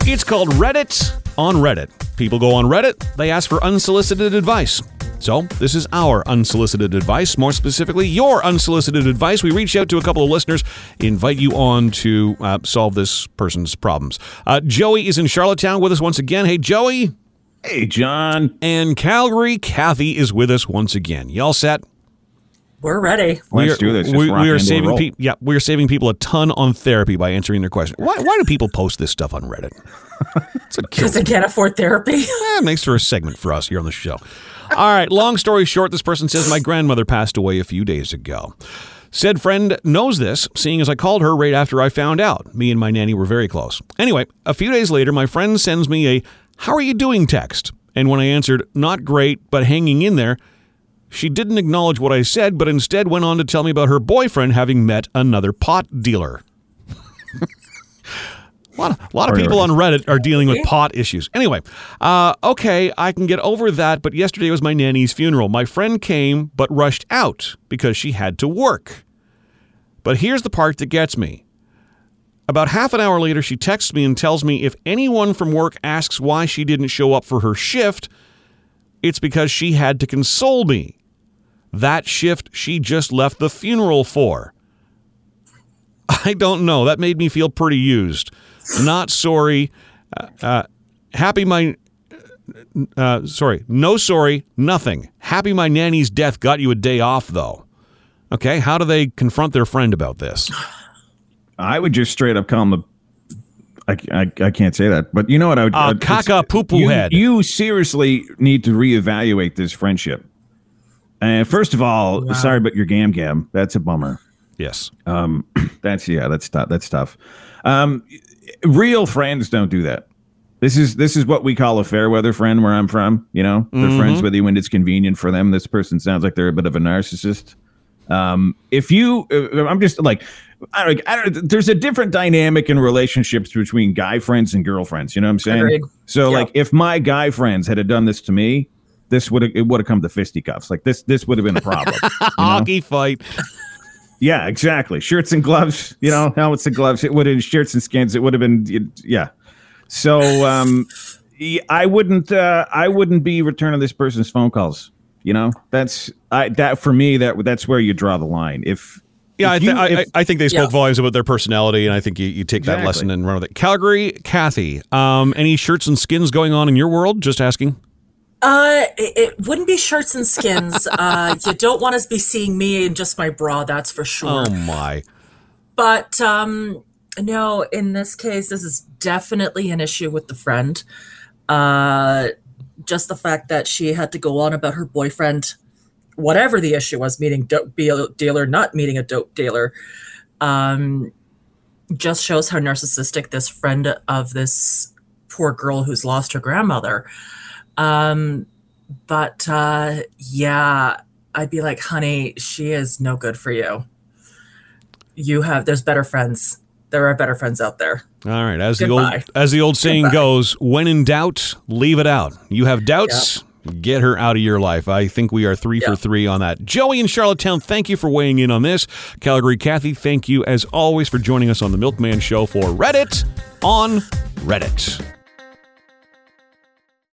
It's called Reddit on Reddit. People go on Reddit, they ask for unsolicited advice. So, this is our unsolicited advice, more specifically, your unsolicited advice. We reached out to a couple of listeners, invite you on to solve this person's problems. Joey is in Charlottetown with us once again. Hey, Joey. Hey, John. And Calgary, Kathy is with us once again. Y'all set? We're ready. Let's do this. We are saving people a ton on therapy by answering their question. Why do people post this stuff on Reddit? Because they can't afford therapy. That makes for a segment for us here on the show. All right, long story short, this person says, my grandmother passed away a few days ago. Said friend knows this, seeing as I called her right after I found out. Me and my nanny were very close. Anyway, a few days later, my friend sends me a, how are you doing text? And when I answered, not great, but hanging in there, she didn't acknowledge what I said, but instead went on to tell me about her boyfriend having met another pot dealer. A lot of people on Reddit are dealing with pot issues. Anyway, okay, I can get over that, but yesterday was my nanny's funeral. My friend came but rushed out because she had to work. But here's the part that gets me. About half an hour later, she texts me and tells me if anyone from work asks why she didn't show up for her shift, it's because she had to console me. That shift she just left the funeral for. I don't know. That made me feel pretty used. Not sorry. No sorry. Nothing. Happy my nanny's death got you a day off, though. Okay, how do they confront their friend about this? I would just straight up call them I can't say that, but you know what I would... caca poo-poo head. You seriously need to reevaluate this friendship. First of all, Sorry, but your gam-gam, that's a bummer. Yes. That's tough. Real friends don't do that. This is what we call a fair weather friend where I'm from, you know? They're friends with you when it's convenient for them. This person sounds like they're a bit of a narcissist. There's a different dynamic in relationships between guy friends and girlfriends. You know what I'm saying? Agreed. So yeah. Like if my guy friends had done this to me, it would have come to fisticuffs. Like this would have been a problem. Hockey fight. Yeah, exactly. Shirts and gloves, helmets and gloves. It would have been shirts and skins. It would have been. Yeah. So, I wouldn't be returning this person's phone calls. That's where you draw the line. I think they spoke volumes about their personality, and I think you take that lesson and run with it. Calgary, Kathy, any shirts and skins going on in your world? Just asking. It wouldn't be shirts and skins. You don't want to be seeing me in just my bra, that's for sure. Oh my! But no, in this case, this is definitely an issue with the friend. Just the fact that she had to go on about her boyfriend, whatever the issue was, meeting dope dealer, not meeting a dope dealer, just shows how narcissistic this friend of this poor girl who's lost her grandmother. I'd be like, honey, she is no good for you. There's better friends. There are better friends out there. All right. As the old saying goes, when in doubt, leave it out. You have doubts, get her out of your life. I think we are 3 for 3 on that. Joey in Charlottetown, thank you for weighing in on this. Calgary, Kathy, thank you as always for joining us on The Milkman Show for Reddit on Reddit.